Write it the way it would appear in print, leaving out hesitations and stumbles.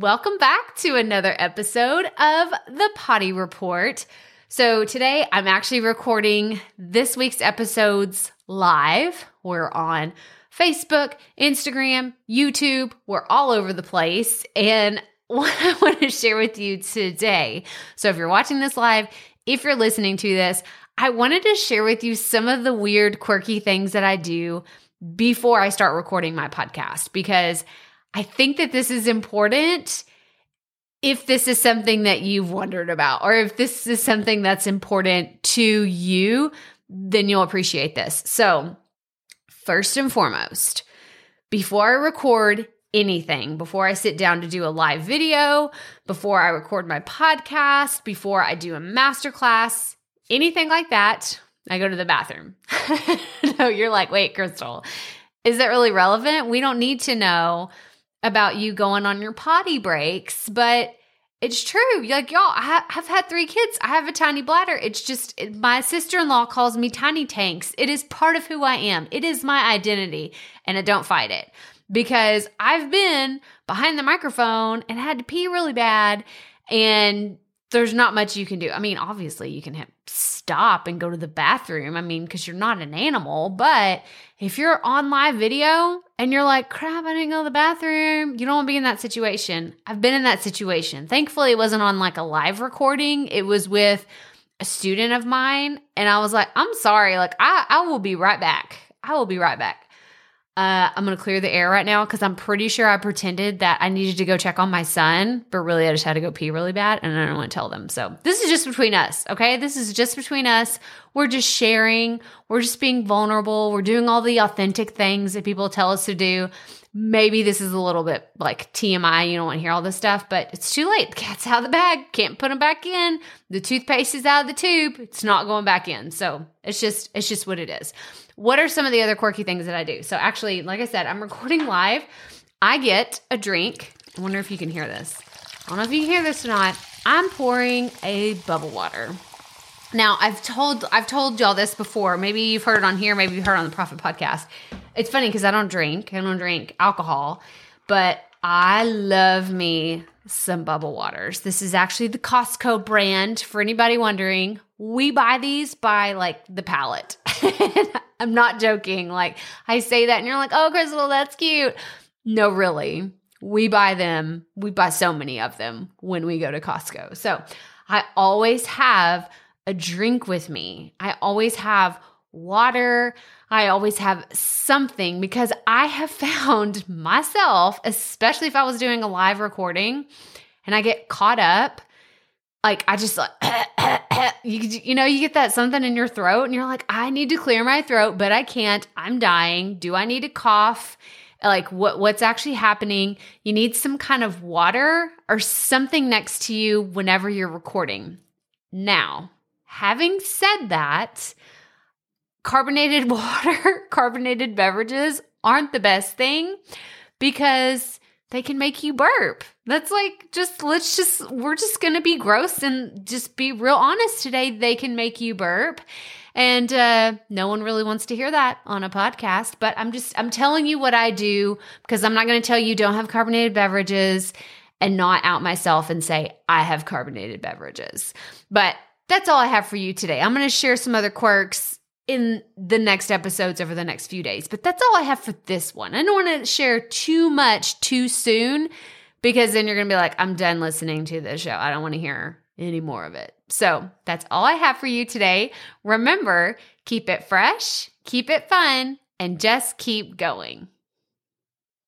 Welcome back to another episode of The Potty Report. So today I'm actually recording this week's episodes live. We're on Facebook, Instagram, YouTube. We're all over the place. And what I want to share with you today, so if you're watching this live, if you're listening to this, I wanted to share with you some of the weird, quirky things that I do before I start recording my podcast, because I think that this is important if this is something that you've wondered about, or if this is something that's important to you, then you'll appreciate this. So first and foremost, before I record anything, before I sit down to do a live video, before I record my podcast, before I do a masterclass, anything like that, I go to the bathroom. No, you're like, wait, Crystal, is that really relevant? We don't need to know about you going on your potty breaks, but it's true. Like, y'all, I've had 3 kids. I have a tiny bladder. It's just, my sister-in-law calls me tiny tanks. It is part of who I am. It is my identity, and I don't fight it, because I've been behind the microphone and had to pee really bad, and there's not much you can do. I mean, obviously you can stop and go to the bathroom. I mean, because you're not an animal, but if you're on live video and you're like, crap, I didn't go to the bathroom, you don't want to be in that situation. I've been in that situation. Thankfully, it wasn't on like a live recording. It was with a student of mine, and I was like, I'm sorry. Like, I will be right back. I will be right back. I'm going to clear the air right now, because I'm pretty sure I pretended that I needed to go check on my son, but really I just had to go pee really bad, and I don't want to tell them. So this is just between us, okay? This is just between us. We're just sharing. We're just being vulnerable. We're doing all the authentic things that people tell us to do. Maybe this is a little bit like TMI. You don't want to hear all this stuff, but it's too late. The cat's out of the bag. Can't put them back in. The toothpaste is out of the tube. It's not going back in. So it's just what it is. What are some of the other quirky things that I do? So actually, like I said, I'm recording live. I get a drink. I wonder if you can hear this. I don't know if you can hear this or not. I'm pouring a bubble water. Now, I've told y'all this before. Maybe you've heard it on here. Maybe you've heard it on the Profit Podcast. It's funny because I don't drink alcohol, but I love me some bubble waters. This is actually the Costco brand. For anybody wondering, we buy these by like the pallet. I'm not joking. Like, I say that and you're like, oh, Crystal, that's cute. No, really. We buy them. We buy so many of them when we go to Costco. So I always have a drink with me. I always have water. I always have something, because I have found myself, especially if I was doing a live recording and I get caught up, like I just like, you get that something in your throat and you're like, I need to clear my throat, but I can't. I'm dying. Do I need to cough? Like, what's actually happening? You need some kind of water or something next to you whenever you're recording. Now, having said that, carbonated water, carbonated beverages aren't the best thing, because they can make you burp. That's like, we're just going to be gross and just be real honest today. They can make you burp. And no one really wants to hear that on a podcast, but I'm telling you what I do, because I'm not going to tell you don't have carbonated beverages and not out myself and say I have carbonated beverages. But that's all I have for you today. I'm going to share some other quirks in the next episodes over the next few days. But that's all I have for this one. I don't want to share too much too soon, because then you're going to be like, I'm done listening to this show. I don't want to hear any more of it. So that's all I have for you today. Remember, keep it fresh, keep it fun, and just keep going.